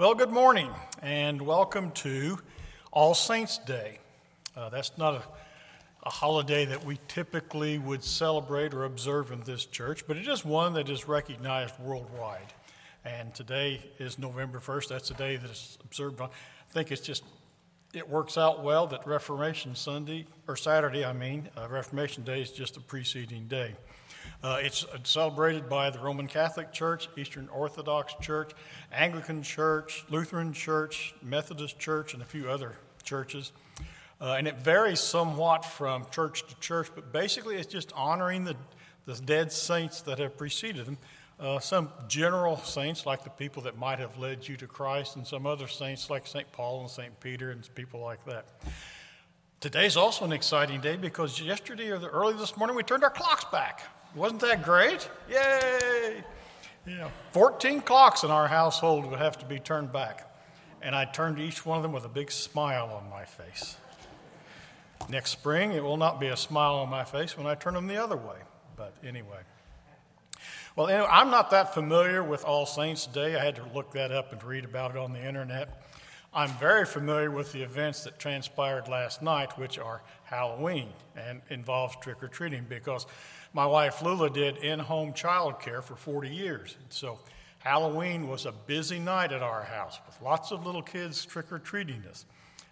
Well, good morning, and welcome to All Saints' Day. That's not a holiday that we typically would celebrate or observe in this church, but it is one that is recognized worldwide. And today is November 1st. That's the day that it's observed on. I think it's just, it works out well that Reformation Sunday, or Saturday, Reformation Day is just the preceding day. It's celebrated by the Roman Catholic Church, Eastern Orthodox Church, Anglican Church, Lutheran Church, Methodist Church, and a few other churches. And it varies somewhat from church to church, but basically it's just honoring the dead saints that have preceded them. Some general saints, like the people that might have led you to Christ, and some other saints like St. Paul and St. Peter and people like that. Today's also an exciting day because yesterday or early this morning we turned our clocks back. Wasn't that great? Yay! Yeah, 14 clocks in our household would have to be turned back. And I turned each one of them with a big smile on my face. Next spring, it will not be a smile on my face when I turn them the other way. But anyway. Well, anyway, I'm not that familiar with All Saints' Day. I had to look that up and read about it on the internet. I'm very familiar with the events that transpired last night, which are Halloween and involves trick-or-treating because my wife Lula did in-home child care for 40 years. And so Halloween was a busy night at our house with lots of little kids trick-or-treating us.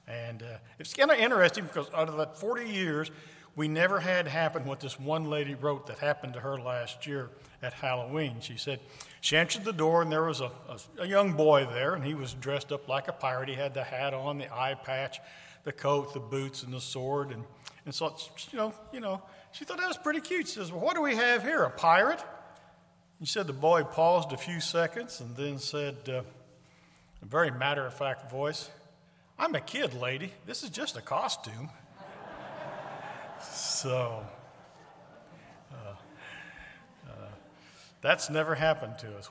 And it's kind of interesting because out of that 40 years, we never had happen what this one lady wrote that happened to her last year at Halloween. She said she answered the door and there was a young boy there and he was dressed up like a pirate. He had the hat on, the eye patch, the coat, the boots, and the sword. And so, she thought that was pretty cute. She says, well, what do we have here, a pirate? He said the boy paused a few seconds and then said, in a very matter-of-fact voice, I'm a kid, lady. This is just a costume. So, that's never happened to us.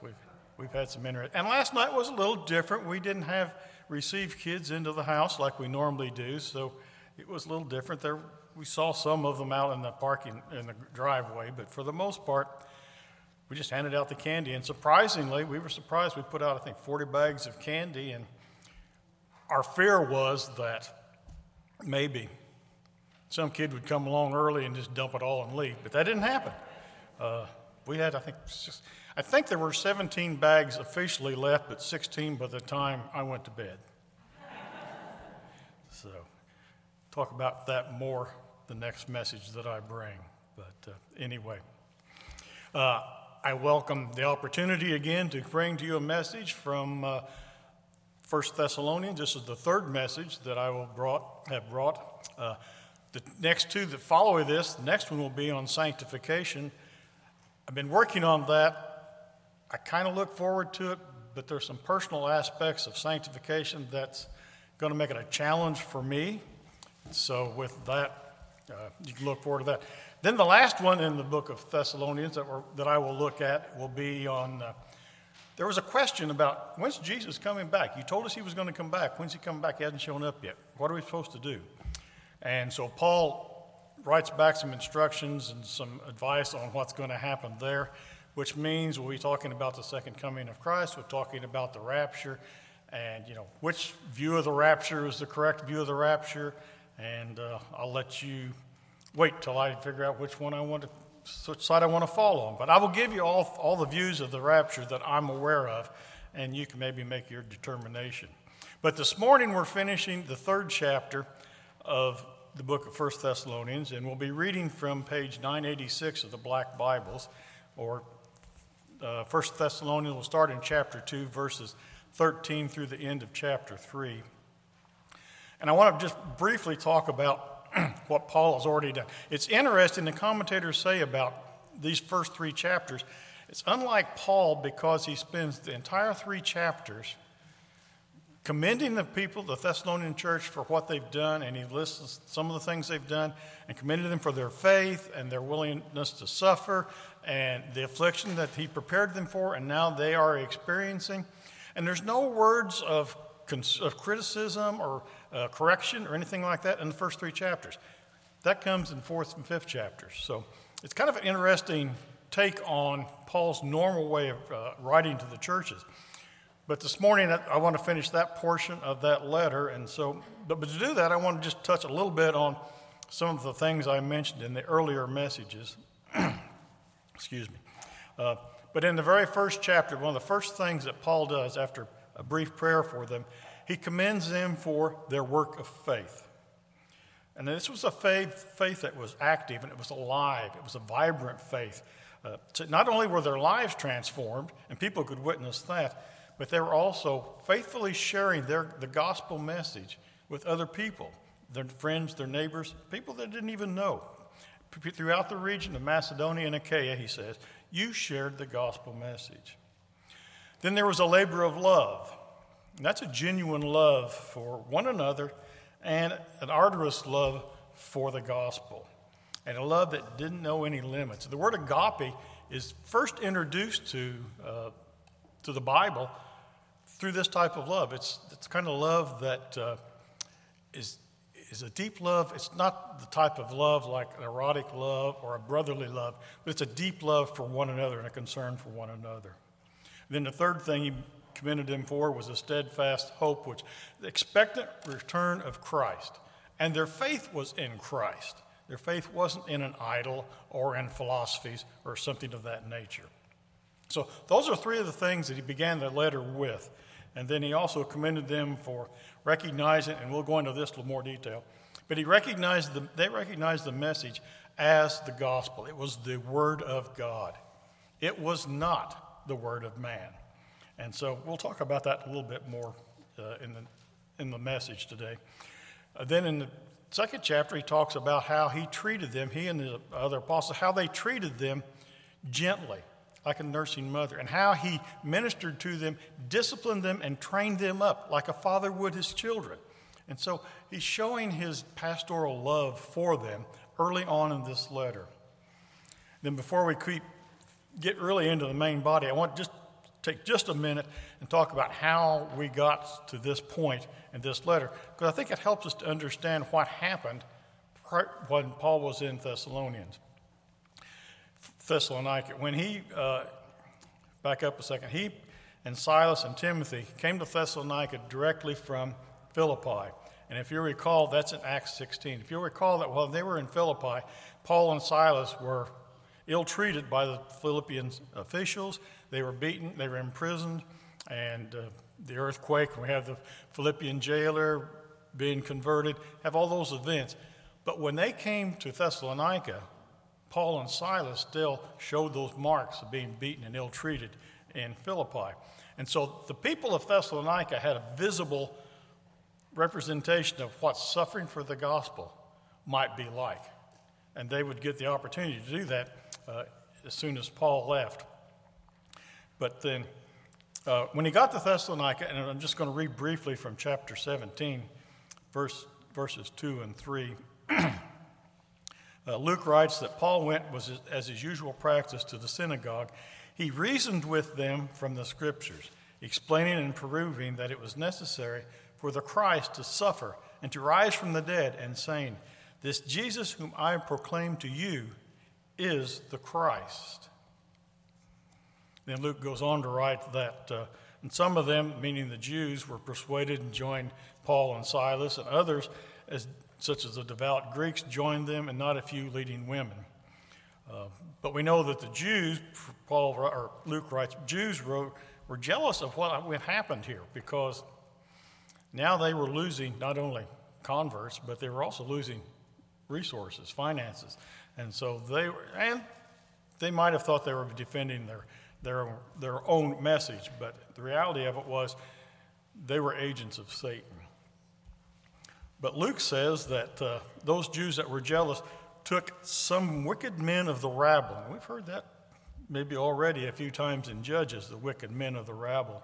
We've had some interest. And last night was a little different. We didn't receive kids into the house like we normally do, so it was a little different. There, we saw some of them out in the parking, in the driveway, but for the most part, we just handed out the candy. And surprisingly, we were surprised. We put out, 40 bags of candy, and our fear was that maybe some kid would come along early and just dump it all and leave, but that didn't happen. We had, I think there were 17 bags officially left, but 16 by the time I went to bed. So, talk about that more the next message that I bring. But anyway, I welcome the opportunity again to bring to you a message from 1 Thessalonians. This is the third message that I will have brought. The next two that follow this, the next one will be on sanctification. I've been working on that. I kind of look forward to it, but there's some personal aspects of sanctification that's going to make it a challenge for me. So with that, you can look forward to that. Then the last one in the book of Thessalonians that I will look at will be on, there was a question about, when's Jesus coming back? You told us he was going to come back. When's he coming back? He hasn't shown up yet. What are we supposed to do? And so Paul writes back some instructions and some advice on what's going to happen there, which means we'll be talking about the second coming of Christ. We're talking about the rapture and, which view of the rapture is the correct view of the rapture. And I'll let you wait till I figure out which side I want to fall on. But I will give you all the views of the rapture that I'm aware of, and you can maybe make your determination. But this morning we're finishing the third chapter of the book of 1 Thessalonians, and we'll be reading from page 986 of the Black Bibles, or 1 Thessalonians will start in chapter 2, verses 13 through the end of chapter 3. And I want to just briefly talk about what Paul has already done. It's interesting, the commentators say about these first three chapters, it's unlike Paul because he spends the entire three chapters commending the people, the Thessalonian church, for what they've done, and he lists some of the things they've done, and commended them for their faith and their willingness to suffer and the affliction that he prepared them for, and now they are experiencing. And there's no words of criticism or correction or anything like that in the first three chapters. That comes in fourth and fifth chapters. So it's kind of an interesting take on Paul's normal way of writing to the churches. But this morning, I want to finish that portion of that letter. And so, but to do that, I want to just touch a little bit on some of the things I mentioned in the earlier messages. Excuse me. But in the very first chapter, one of the first things that Paul does after a brief prayer for them, he commends them for their work of faith. And this was a faith that was active, and it was alive. It was a vibrant faith. So not only were their lives transformed, and people could witness that, but they were also faithfully sharing the gospel message with other people, their friends, their neighbors, people they didn't even know. Throughout the region of Macedonia and Achaia, he says, you shared the gospel message. Then there was a labor of love. And that's a genuine love for one another and an arduous love for the gospel, and a love that didn't know any limits. The word agape is first introduced to the Bible through this type of love. It's kind of love that is a deep love. It's not the type of love like an erotic love or a brotherly love, but it's a deep love for one another and a concern for one another. And then the third thing he commended them for was a steadfast hope, which the expectant return of Christ. And their faith was in Christ. Their faith wasn't in an idol or in philosophies or something of that nature. So those are three of the things that he began the letter with. And then he also commended them for recognizing, and we'll go into this in a little more detail, but they recognized the message as the gospel. It was the word of God. It was not the word of man. And so we'll talk about that a little bit more in the message today. Then in the second chapter, he talks about how he treated them, he and the other apostles, how they treated them gently, like a nursing mother, and how he ministered to them, disciplined them, and trained them up like a father would his children. And so he's showing his pastoral love for them early on in this letter. Then before we get really into the main body, I want to just take just a minute and talk about how we got to this point in this letter, because I think it helps us to understand what happened when Paul was in Thessalonica. When he, back up a second, he and Silas and Timothy came to Thessalonica directly from Philippi. And if you recall, that's in Acts 16. If you recall that while they were in Philippi, Paul and Silas were ill-treated by the Philippian officials. They were beaten, they were imprisoned, and the earthquake, we have the Philippian jailer being converted, have all those events. But when they came to Thessalonica, Paul and Silas still showed those marks of being beaten and ill-treated in Philippi. And so the people of Thessalonica had a visible representation of what suffering for the gospel might be like. And they would get the opportunity to do that as soon as Paul left. But then when he got to Thessalonica, and I'm just going to read briefly from chapter 17, verses 2 and 3. Luke writes that Paul went, as his usual practice, to the synagogue. He reasoned with them from the scriptures, explaining and proving that it was necessary for the Christ to suffer and to rise from the dead, and saying, "This Jesus whom I proclaim to you is the Christ." Then Luke goes on to write that, and some of them, meaning the Jews, were persuaded and joined Paul and Silas, and others, such as the devout Greeks, joined them, and not a few leading women. But we know that the Jews, Luke writes, Jews were jealous of what happened here, because now they were losing not only converts, but they were also losing resources, finances, and so they might have thought they were defending their own message, but the reality of it was they were agents of Satan. But Luke says that those Jews that were jealous took some wicked men of the rabble. We've heard that maybe already a few times in Judges, the wicked men of the rabble.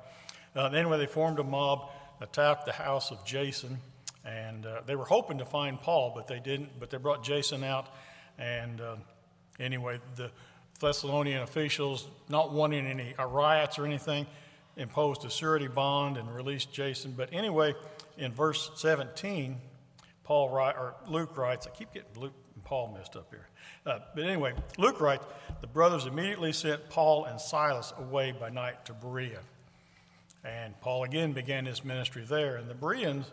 Anyway, they formed a mob, attacked the house of Jason, and they were hoping to find Paul, but they didn't. But they brought Jason out, and anyway, the Thessalonian officials, not wanting any riots or anything, imposed a surety bond and released Jason. But anyway, in verse 17, Luke writes, I keep getting Luke and Paul messed up here. But anyway, Luke writes, the brothers immediately sent Paul and Silas away by night to Berea. And Paul again began his ministry there. And the Bereans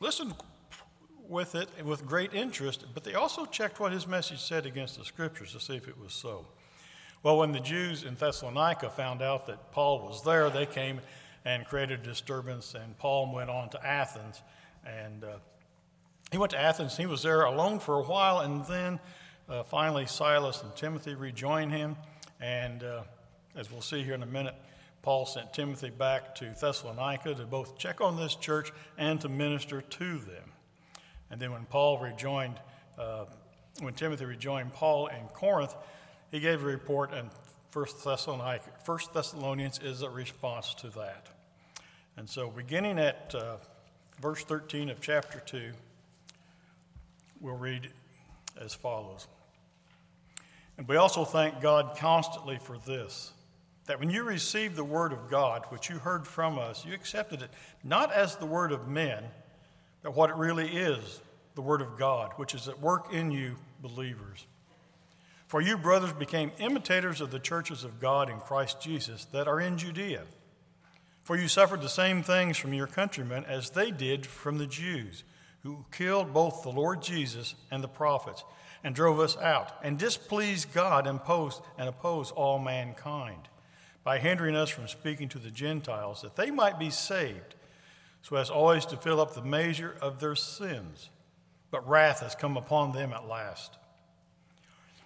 listened with it with great interest, but they also checked what his message said against the scriptures to see if it was so. Well, when the Jews in Thessalonica found out that Paul was there, they came and created a disturbance, and Paul went on to Athens. And he went to Athens. He was there alone for a while, and then finally Silas and Timothy rejoined him. And as we'll see here in a minute, Paul sent Timothy back to Thessalonica to both check on this church and to minister to them. And then when Timothy rejoined Paul in Corinth, he gave a report, and 1 Thessalonians is a response to that. And so beginning at verse 13 of chapter 2, we'll read as follows. And we also thank God constantly for this, that when you received the word of God, which you heard from us, you accepted it, not as the word of men, that what it really is, the word of God, which is at work in you believers. For you, brothers, became imitators of the churches of God in Christ Jesus that are in Judea. For you suffered the same things from your countrymen as they did from the Jews, who killed both the Lord Jesus and the prophets, and drove us out, and displeased God and opposed all mankind, by hindering us from speaking to the Gentiles, that they might be saved, so as always to fill up the measure of their sins. But wrath has come upon them at last.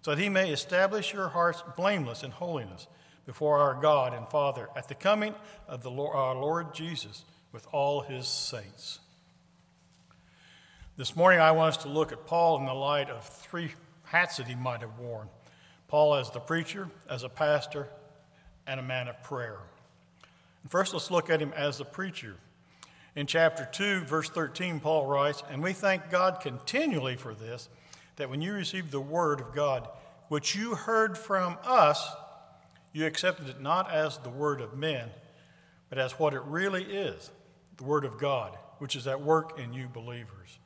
so that he may establish your hearts blameless in holiness before our God and Father at the coming of our Lord Jesus with all his saints. This morning I want us to look at Paul in the light of three hats that he might have worn. Paul as the preacher, as a pastor, and a man of prayer. First, let's look at him as the preacher. In chapter 2, verse 13, Paul writes, "And we thank God continually for this, that when you received the word of God, which you heard from us, you accepted it not as the word of men, but as what it really is, the word of God, which is at work in you believers."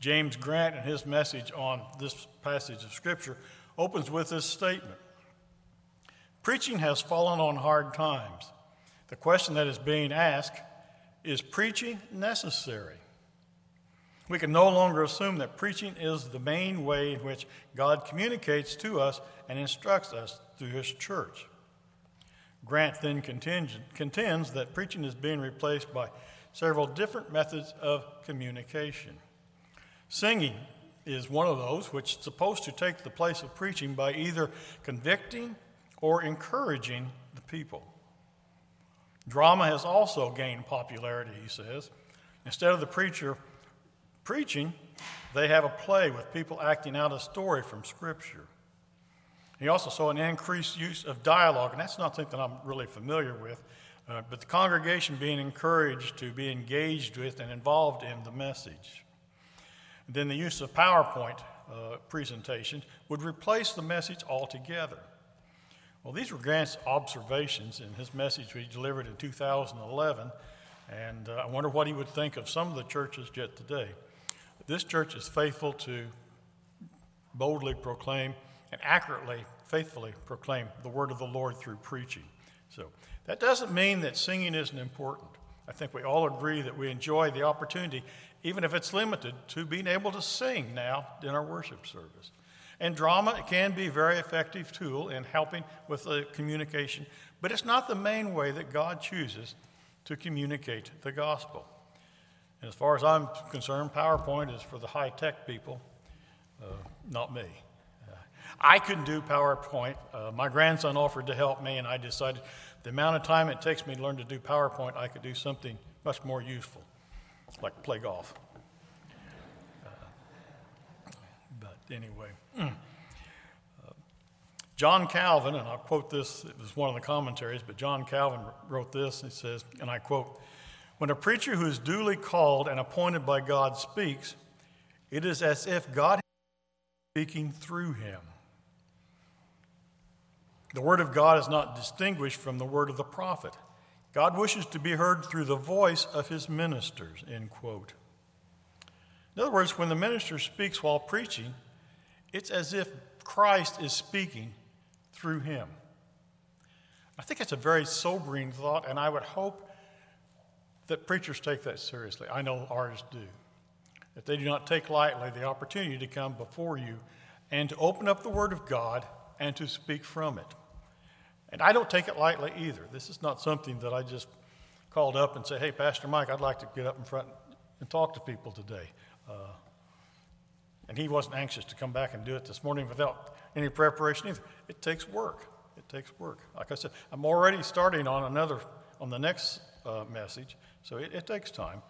James Grant, in his message on this passage of Scripture, opens with this statement: "Preaching has fallen on hard times. The question that is being asked, is preaching necessary? We can no longer assume that preaching is the main way in which God communicates to us and instructs us through his church." Grant then contends that preaching is being replaced by several different methods of communication. Singing is one of those which is supposed to take the place of preaching by either convicting or encouraging the people. Drama has also gained popularity, he says, Instead of the preacher preaching, they have a play with people acting out a story from Scripture. He also saw an increased use of dialogue, and that's not something I'm really familiar with, but the congregation being encouraged to be engaged with and involved in the message. And then the use of PowerPoint presentations would replace the message altogether. Well, these were Grant's observations in his message he delivered in 2011, and I wonder what he would think of some of the churches yet today. This church is faithful to boldly proclaim and accurately, faithfully proclaim the word of the Lord through preaching. So that doesn't mean that singing isn't important. I think we all agree that we enjoy the opportunity, even if it's limited, to being able to sing now in our worship service. And drama can be a very effective tool in helping with the communication, but it's not the main way that God chooses to communicate the gospel. And as far as I'm concerned, PowerPoint is for the high-tech people, not me. I couldn't do PowerPoint. My grandson offered to help me, and I decided the amount of time it takes me to learn to do PowerPoint, I could do something much more useful, like play golf. Anyway, John Calvin, and I'll quote this, it was one of the commentaries, but John Calvin wrote this, he says, and I quote, "When a preacher who is duly called and appointed by God speaks, it is as if God is speaking through him. The word of God is not distinguished from the word of the prophet. God wishes to be heard through the voice of his ministers," end quote. In other words, when the minister speaks while preaching, it's as if Christ is speaking through him. I think it's a very sobering thought, and I would hope that preachers take that seriously. I know ours do. That they do not take lightly the opportunity to come before you and to open up the Word of God and to speak from it. And I don't take it lightly either. This is not something that I just called up and say, "Hey, Pastor Mike, I'd like to get up in front and talk to people today." And he wasn't anxious to come back and do it this morning without any preparation either. It takes work. It takes work. Like I said, I'm already starting on the next message, so it takes time.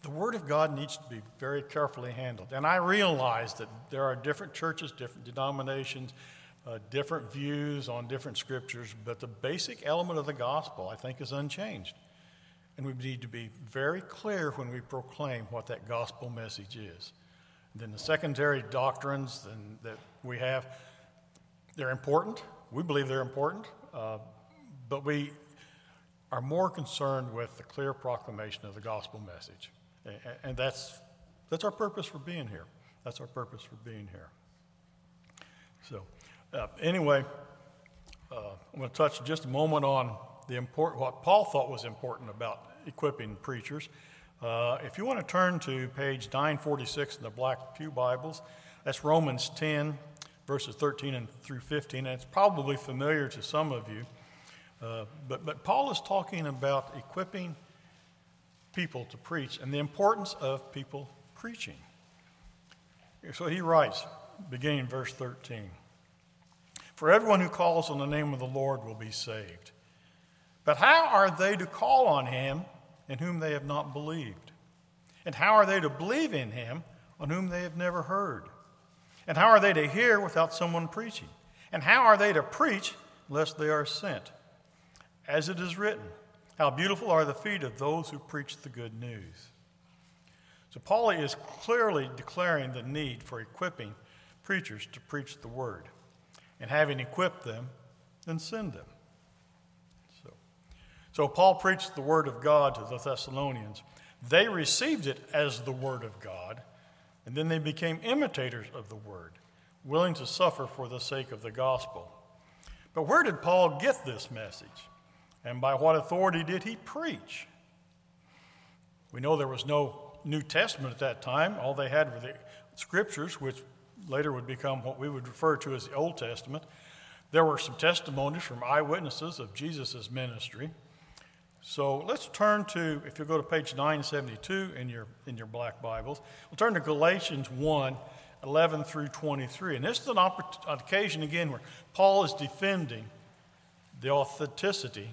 The Word of God needs to be very carefully handled. And I realize that there are different churches, different denominations, different views on different scriptures, but the basic element of the gospel, I think, is unchanged. And we need to be very clear when we proclaim what that gospel message is. Then the secondary doctrines that we have, they're important. We believe they're important. But we are more concerned with the clear proclamation of the gospel message. And that's our purpose for being here. That's our purpose for being here. So I'm going to touch just a moment on what Paul thought was important about equipping preachers. If you want to turn to page 946 in the Black Pew Bibles, that's Romans 10, verses 13 and through 15, and it's probably familiar to some of you. But Paul is talking about equipping people to preach and the importance of people preaching. So he writes, beginning verse 13, "For everyone who calls on the name of the Lord will be saved. But how are they to call on him in whom they have not believed? And how are they to believe in him on whom they have never heard? And how are they to hear without someone preaching? And how are they to preach unless they are sent? As it is written, how beautiful are the feet of those who preach the good news." So Paul is clearly declaring the need for equipping preachers to preach the word. And having equipped them, then send them. So Paul preached the word of God to the Thessalonians. They received it as the word of God, and then they became imitators of the word, willing to suffer for the sake of the gospel. But where did Paul get this message? And by what authority did he preach? We know there was no New Testament at that time. All they had were the scriptures, which later would become what we would refer to as the Old Testament. There were some testimonies from eyewitnesses of Jesus' ministry. So let's turn to, if you go to page 972 in your Black Bibles, we'll turn to Galatians 1, 11 through 23. And this is an occasion, again, where Paul is defending the authenticity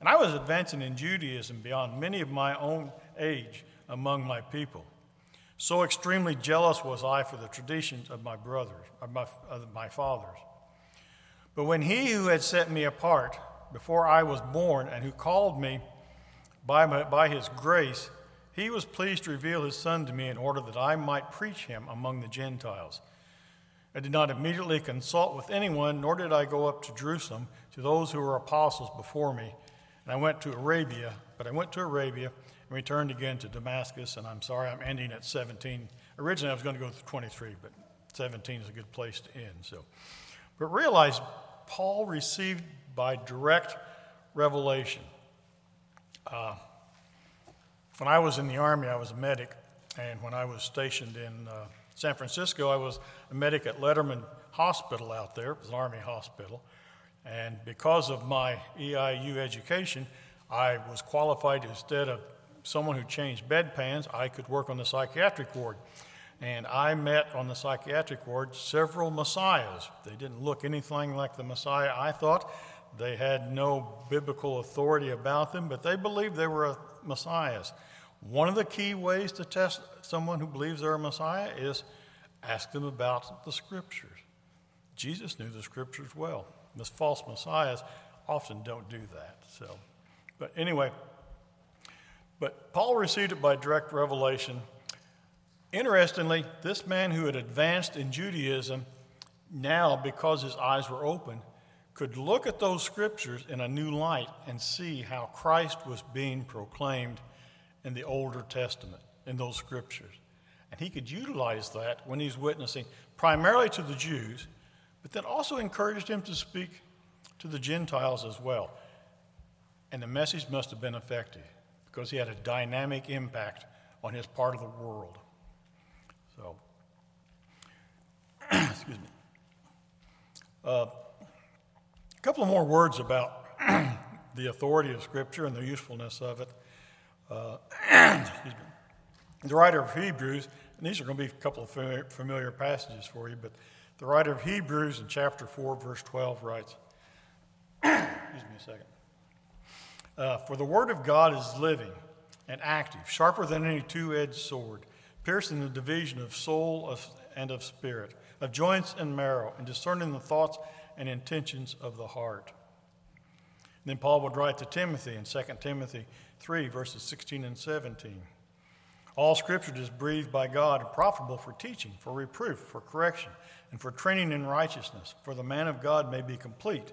And I was advancing in Judaism beyond many of my own age among my people. So extremely jealous was I for the traditions of my brothers, of my fathers. But when he who had set me apart before I was born and who called me by his grace, he was pleased to reveal his son to me in order that I might preach him among the Gentiles. I did not immediately consult with anyone, nor did I go up to Jerusalem to those who were apostles before me. And I went to Arabia and returned again to Damascus." And I'm sorry, I'm ending at 17. Originally, I was going to go through 23, but 17 is a good place to end. So, but realize Paul received by direct revelation. When I was in the Army, I was a medic. And when I was stationed in San Francisco, I was a medic at Letterman Hospital out there. It was an Army hospital. And because of my EIU education, I was qualified instead of someone who changed bedpans, I could work on the psychiatric ward. And I met on the psychiatric ward several messiahs. They didn't look anything like the messiah I thought. They had no biblical authority about them, but they believed they were messiahs. One of the key ways to test someone who believes they're a messiah is ask them about the scriptures. Jesus knew the scriptures well. These false messiahs often don't do that. So, but anyway, but Paul received it by direct revelation. Interestingly, this man who had advanced in Judaism now, because his eyes were open, could look at those scriptures in a new light and see how Christ was being proclaimed in the Older Testament, in those scriptures. And he could utilize that when he's witnessing primarily to the Jews, but that also encouraged him to speak to the Gentiles as well. And the message must have been effective because he had a dynamic impact on his part of the world. So, excuse me. A couple more words about the authority of Scripture and the usefulness of it. Excuse me. The writer of Hebrews, and these are going to be a couple of familiar passages for you, but the writer of Hebrews in chapter 4, verse 12 writes, excuse me a second. "For the word of God is living and active, sharper than any two-edged sword, piercing the division of soul and of spirit, of joints and marrow, and discerning the thoughts and intentions of the heart." And then Paul would write to Timothy in 2 Timothy 3, verses 16 and 17. "All scripture is breathed by God and profitable for teaching, for reproof, for correction, and for training in righteousness, for the man of God may be complete,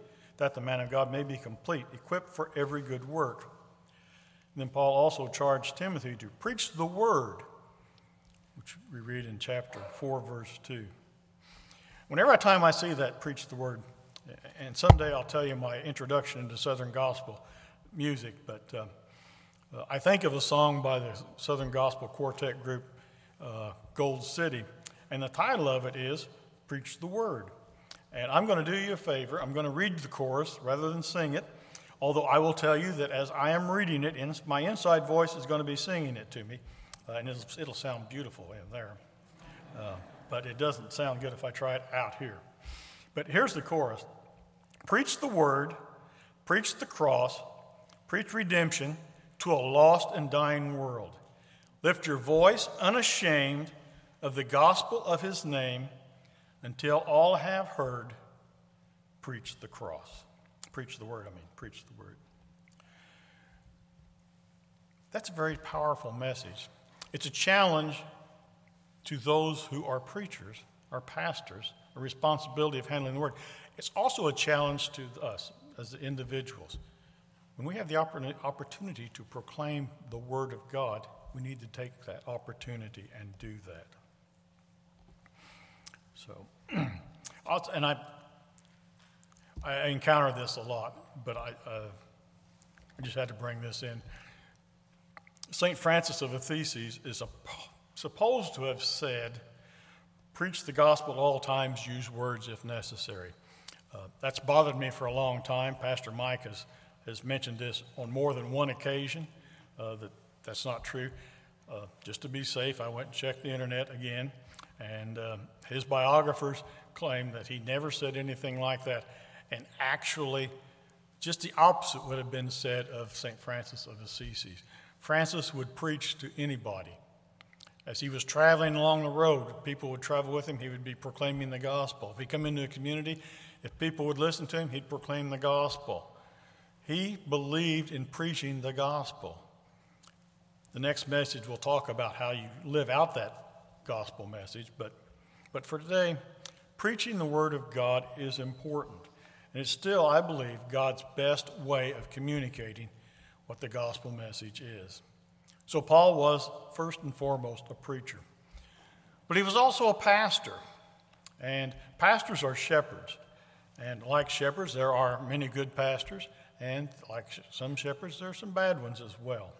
equipped for every good work." And then Paul also charged Timothy to preach the word, which we read in chapter 4, verse 2. Whenever time I see that, preach the word, and someday I'll tell you my introduction into Southern gospel music, but I think of a song by the Southern Gospel Quartet group, Gold City, and the title of it is Preach the Word. And I'm going to do you a favor. I'm going to read the chorus rather than sing it, although I will tell you that as I am reading it, my inside voice is going to be singing it to me, and it'll sound beautiful in there. But it doesn't sound good if I try it out here. But here's the chorus. "Preach the word, preach the cross, preach redemption to a lost and dying world. Lift your voice unashamed of the gospel of his name, until all have heard, preach the cross." Preach the word, preach the word. That's a very powerful message. It's a challenge to those who are preachers, are pastors, a responsibility of handling the word. It's also a challenge to us as individuals. When we have the opportunity to proclaim the word of God, we need to take that opportunity and do that. So, and I encounter this a lot, but I just had to bring this in. St. Francis of Assisi is a supposed to have said, preach the gospel at all times, use words if necessary. That's bothered me for a long time. Pastor Mike has mentioned this on more than one occasion, that's not true. Just to be safe, I went and checked the internet again, and his biographers claim that he never said anything like that, and actually just the opposite would have been said of St. Francis of Assisi. Francis would preach to anybody. As he was traveling along the road, people would travel with him, he would be proclaiming the gospel. If he come into a community, if people would listen to him, he'd proclaim the gospel. He believed in preaching the gospel. The next message we'll talk about how you live out that gospel message, but for today, preaching the word of God is important. And it's still, I believe, God's best way of communicating what the gospel message is. So Paul was, first and foremost, a preacher. But he was also a pastor. And pastors are shepherds. And like shepherds, there are many good pastors. And like some shepherds, there are some bad ones as well.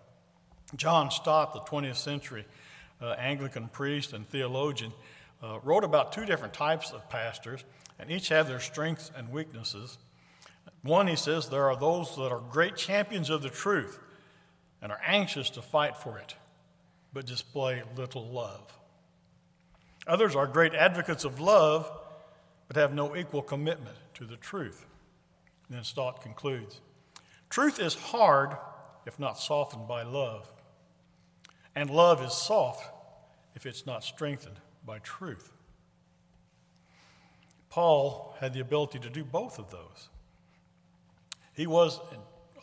John Stott, the 20th century Anglican priest and theologian, wrote about two different types of pastors, and each have their strengths and weaknesses. One, he says, there are those that are great champions of the truth and are anxious to fight for it, but display little love. Others are great advocates of love, but have no equal commitment to the truth. And then Stott concludes, truth is hard if not softened by love, and love is soft if it's not strengthened by truth. Paul had the ability to do both of those. He was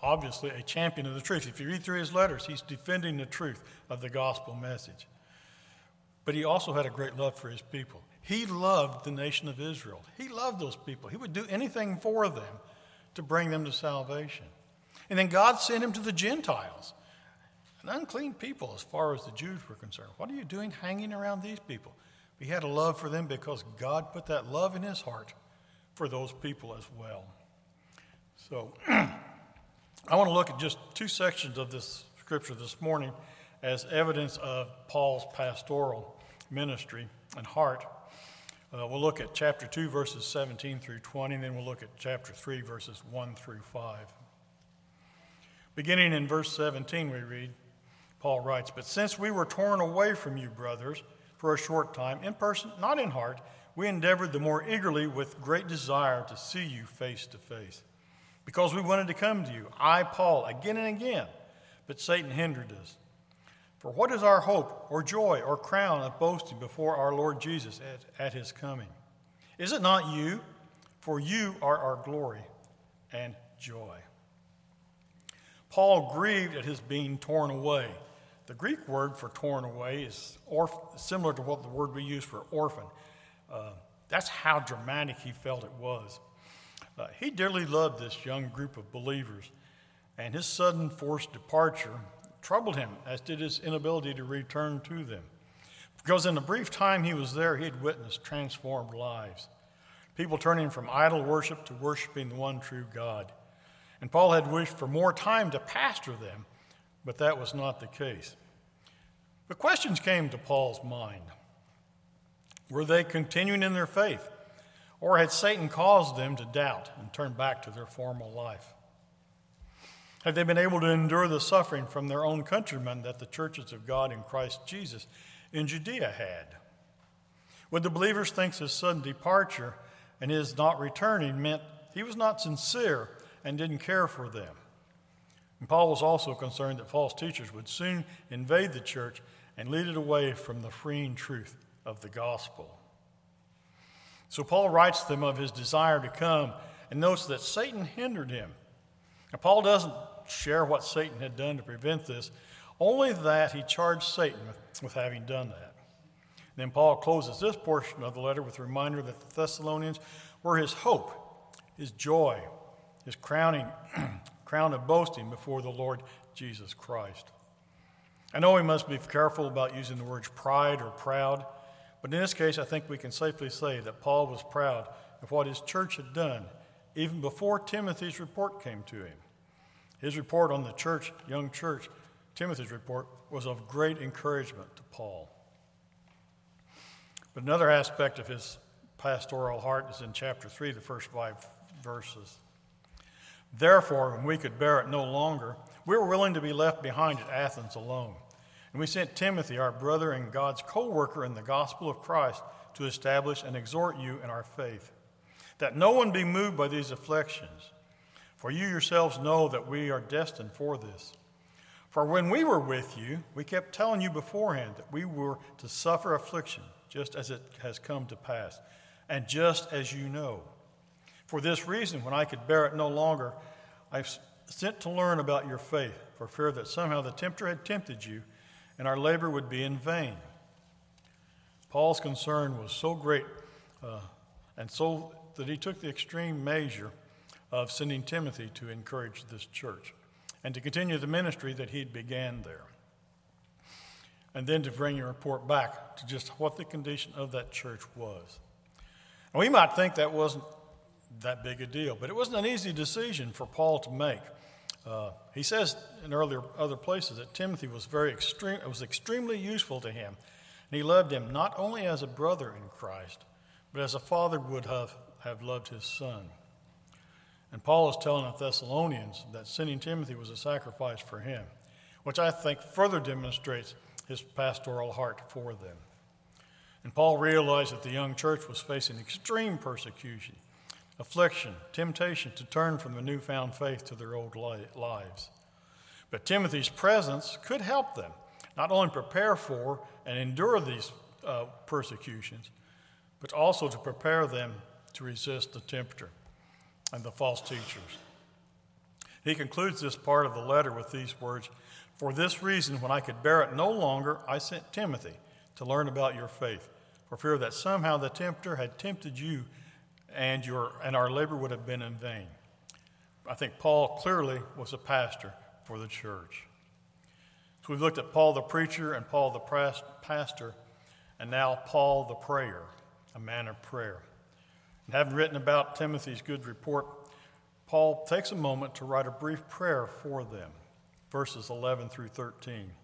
obviously a champion of the truth. If you read through his letters, he's defending the truth of the gospel message. But he also had a great love for his people. He loved the nation of Israel. He loved those people. He would do anything for them to bring them to salvation. And then God sent him to the Gentiles, an unclean people as far as the Jews were concerned. What are you doing hanging around these people? He had a love for them because God put that love in his heart for those people as well. So I want to look at just two sections of this scripture this morning as evidence of Paul's pastoral ministry and heart. We'll look at chapter 2, verses 17 through 20, and then we'll look at chapter 3, verses 1 through 5. Beginning in verse 17, we read, Paul writes, "But since we were torn away from you, brothers, for a short time, in person, not in heart, we endeavored the more eagerly with great desire to see you face to face. Because we wanted to come to you, I, Paul, again and again, but Satan hindered us. For what is our hope or joy or crown of boasting before our Lord Jesus at his coming? Is it not you? For you are our glory and joy." Paul grieved at his being torn away. The Greek word for torn away is similar to what the word we use for orphan. That's how dramatic he felt it was. He dearly loved this young group of believers, and his sudden forced departure troubled him, as did his inability to return to them. Because in the brief time he was there, he had witnessed transformed lives, people turning from idol worship to worshiping the one true God. And Paul had wished for more time to pastor them, but that was not the case. But questions came to Paul's mind. Were they continuing in their faith, or had Satan caused them to doubt and turn back to their former life? Had they been able to endure the suffering from their own countrymen that the churches of God in Christ Jesus in Judea had? Would the believers think his sudden departure and his not returning meant he was not sincere and didn't care for them? And Paul was also concerned that false teachers would soon invade the church and lead it away from the freeing truth of the gospel. So Paul writes to them of his desire to come and notes that Satan hindered him. Now, Paul doesn't share what Satan had done to prevent this, only that he charged Satan with having done that. And then Paul closes this portion of the letter with a reminder that the Thessalonians were his hope, his joy, his crown of boasting before the Lord Jesus Christ. I know we must be careful about using the words pride or proud, but in this case, I think we can safely say that Paul was proud of what his church had done even before Timothy's report came to him. His report on the church, young church, Timothy's report, was of great encouragement to Paul. But another aspect of his pastoral heart is in chapter 3, the first 5 verses. Therefore, when we could bear it no longer, we were willing to be left behind at Athens alone. And we sent Timothy, our brother and God's co-worker in the gospel of Christ, to establish and exhort you in our faith, that no one be moved by these afflictions. For you yourselves know that we are destined for this. For when we were with you, we kept telling you beforehand that we were to suffer affliction, just as it has come to pass, and just as you know. For this reason, when I could bear it no longer, I sent to learn about your faith, for fear that somehow the tempter had tempted you, and our labor would be in vain. Paul's concern was so great, and so that he took the extreme measure of sending Timothy to encourage this church and to continue the ministry that he began there, and then to bring a report back to just what the condition of that church was. And we might think that wasn't that big a deal, but it wasn't an easy decision for Paul to make. He says in other places that Timothy was extremely useful to him, and he loved him not only as a brother in Christ, but as a father would have loved his son. And Paul is telling the Thessalonians that sending Timothy was a sacrifice for him, which I think further demonstrates his pastoral heart for them. And Paul realized that the young church was facing extreme persecution, affliction, temptation to turn from the newfound faith to their old lives. But Timothy's presence could help them not only prepare for and endure these persecutions, but also to prepare them to resist the tempter and the false teachers. He concludes this part of the letter with these words, "For this reason, when I could bear it no longer, I sent Timothy to learn about your faith, for fear that somehow the tempter had tempted you and our labor would have been in vain." I think Paul clearly was a pastor for the church. So we've looked at Paul the preacher and Paul the pastor, and now Paul the prayer, a man of prayer. And having written about Timothy's good report, Paul takes a moment to write a brief prayer for them, verses 11 through 13.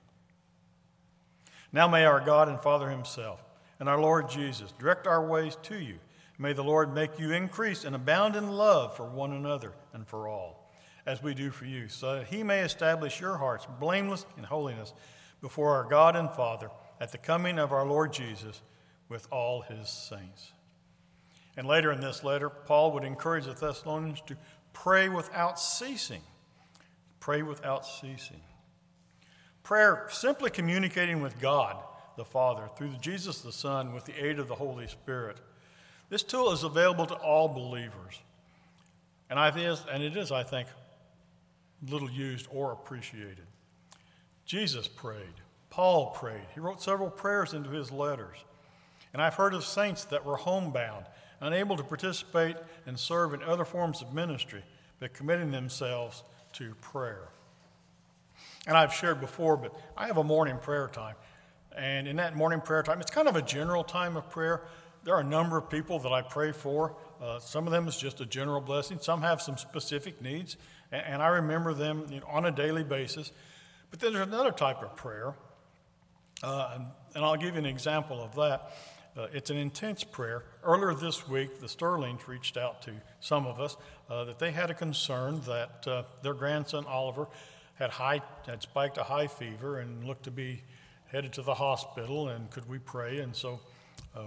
Now may our God and Father himself and our Lord Jesus direct our ways to you. May the Lord make you increase and abound in love for one another and for all, as we do for you, so that he may establish your hearts blameless in holiness before our God and Father at the coming of our Lord Jesus with all his saints. And later in this letter, Paul would encourage the Thessalonians to pray without ceasing. Pray without ceasing. Prayer, simply communicating with God the Father through Jesus the Son with the aid of the Holy Spirit. This tool is available to all believers. And it is, I think, little used or appreciated. Jesus prayed. Paul prayed. He wrote several prayers into his letters. And I've heard of saints that were homebound, unable to participate and serve in other forms of ministry, but committing themselves to prayer. And I've shared before, but I have a morning prayer time. And in that morning prayer time, it's kind of a general time of prayer. There are a number of people that I pray for. Some of them is just a general blessing. Some have some specific needs, and I remember them on a daily basis. But then there's another type of prayer, and I'll give you an example of that. It's an intense prayer. Earlier this week, the Sterlings reached out to some of us that they had a concern that their grandson, Oliver, had spiked a high fever and looked to be headed to the hospital, and could we pray? And so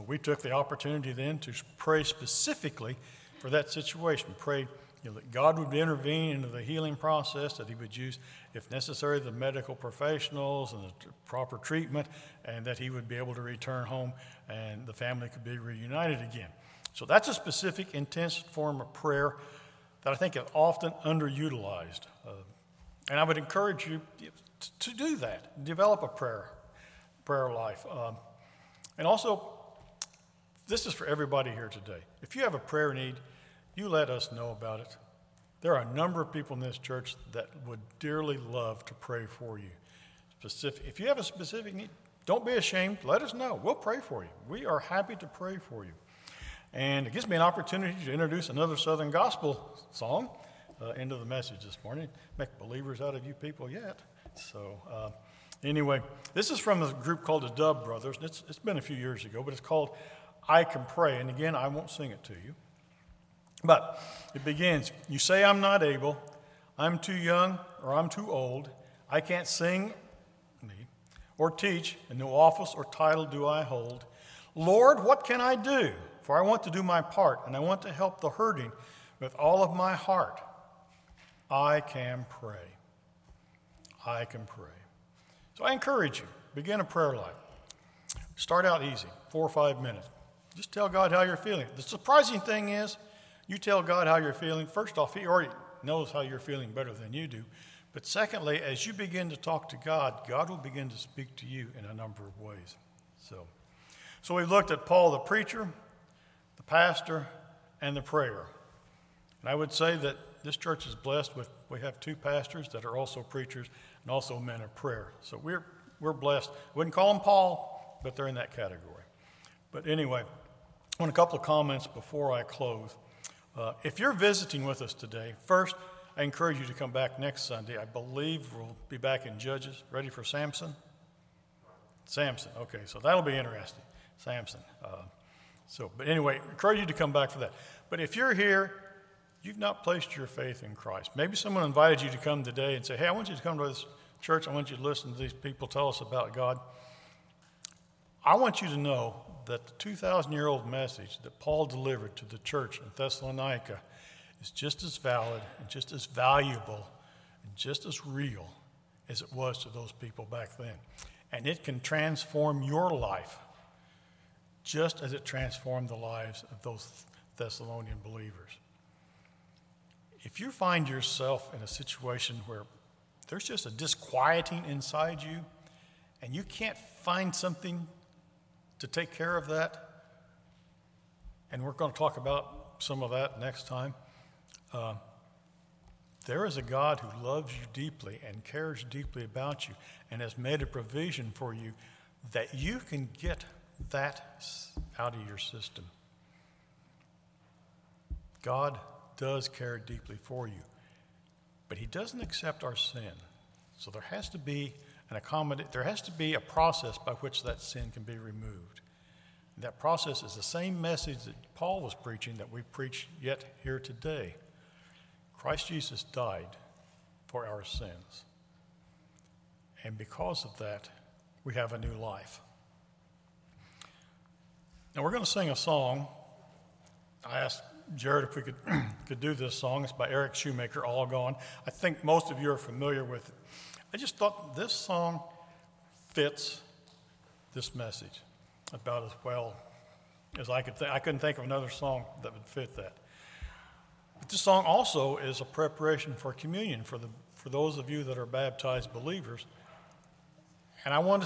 we took the opportunity then to pray specifically for that situation. Pray that God would intervene into the healing process, that he would use, if necessary, the medical professionals and the proper treatment, and that he would be able to return home and the family could be reunited again. So that's a specific, intense form of prayer that I think is often underutilized. And I would encourage you to do that. Develop a prayer life. And also, this is for everybody here today. If you have a prayer need, you let us know about it. There are a number of people in this church that would dearly love to pray for you. If you have a specific need, don't be ashamed. Let us know. We'll pray for you. We are happy to pray for you. And it gives me an opportunity to introduce another Southern Gospel song into the message this morning. Make believers out of you people yet. So Anyway, this is from a group called the Dub Brothers. It's been a few years ago, but it's called I Can Pray. And again, I won't sing it to you. But it begins, you say I'm not able, I'm too young, or I'm too old, I can't sing or teach, and no office or title do I hold. Lord, what can I do? For I want to do my part, and I want to help the hurting with all of my heart. I can pray. I can pray. So I encourage you, begin a prayer life. Start out easy, 4 or 5 minutes. Just tell God how you're feeling. The surprising thing is, you tell God how you're feeling. First off, he already knows how you're feeling better than you do. But secondly, as you begin to talk to God, God will begin to speak to you in a number of ways. So we've looked at Paul the preacher, the pastor, and the prayer. And I would say that this church is blessed with, we have 2 pastors that are also preachers and also men of prayer. So we're blessed. I wouldn't call them Paul, but they're in that category. But anyway, I want a couple of comments before I close. If you're visiting with us today, first, I encourage you to come back next Sunday. I believe we'll be back in Judges. Ready for Samson? Samson. Okay, so that'll be interesting. Samson. But anyway, I encourage you to come back for that. But if you're here, you've not placed your faith in Christ. Maybe someone invited you to come today and say, hey, I want you to come to this church. I want you to listen to these people tell us about God. I want you to know that the 2,000-year-old message that Paul delivered to the church in Thessalonica is just as valid and just as valuable and just as real as it was to those people back then. And it can transform your life just as it transformed the lives of those Thessalonian believers. If you find yourself in a situation where there's just a disquieting inside you and you can't find something to take care of that, and we're going to talk about some of that next time, there is a God who loves you deeply and cares deeply about you and has made a provision for you that you can get that out of your system. God does care deeply for you, but he doesn't accept our sin. So there has to be a process by which that sin can be removed. And that process is the same message that Paul was preaching that we preach yet here today. Christ Jesus died for our sins. And because of that, we have a new life. Now we're going to sing a song. I asked Jared if we could do this song. It's by Eric Shoemaker, All Gone. I think most of you are familiar with it. I just thought this song fits this message about as well as I could think. I couldn't think of another song that would fit that. But this song also is a preparation for communion for those of you that are baptized believers. And I want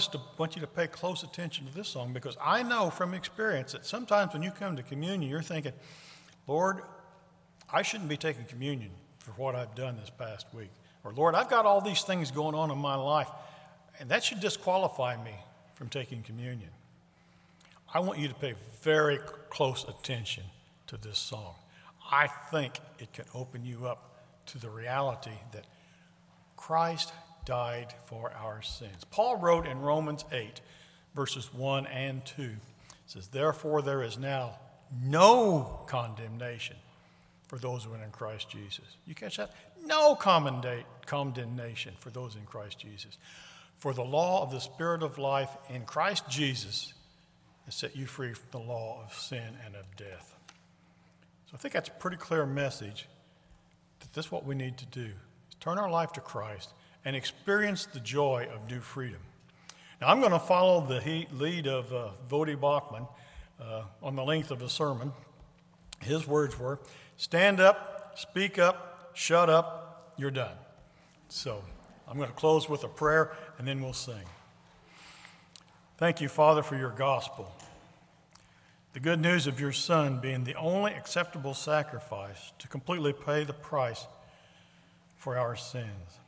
you to pay close attention to this song, because I know from experience that sometimes when you come to communion, you're thinking, Lord, I shouldn't be taking communion for what I've done this past week. Or, Lord, I've got all these things going on in my life, and that should disqualify me from taking communion. I want you to pay very close attention to this song. I think it can open you up to the reality that Christ died for our sins. Paul wrote in Romans 8, verses 1 and 2, it says, therefore there is now no condemnation for those who are in Christ Jesus. You catch that? No condemnation for those in Christ Jesus. For the law of the Spirit of life in Christ Jesus has set you free from the law of sin and of death. So I think that's a pretty clear message that this is what we need to do, is turn our life to Christ and experience the joy of new freedom. Now I'm going to follow the lead of Votie Bachman on the length of a sermon. His words were, stand up, speak up, shut up, you're done. So I'm going to close with a prayer and then we'll sing. Thank you, Father, for your gospel. The good news of your Son being the only acceptable sacrifice to completely pay the price for our sins.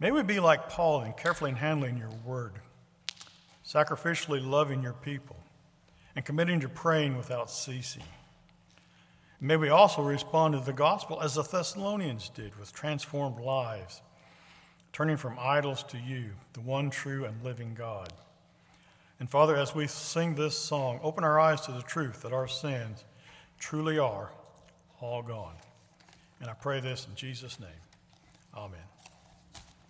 May we be like Paul in carefully handling your word, sacrificially loving your people, and committing to praying without ceasing. May we also respond to the gospel as the Thessalonians did, with transformed lives, turning from idols to you, the one true and living God. And Father, as we sing this song, open our eyes to the truth that our sins truly are all gone. And I pray this in Jesus' name. Amen.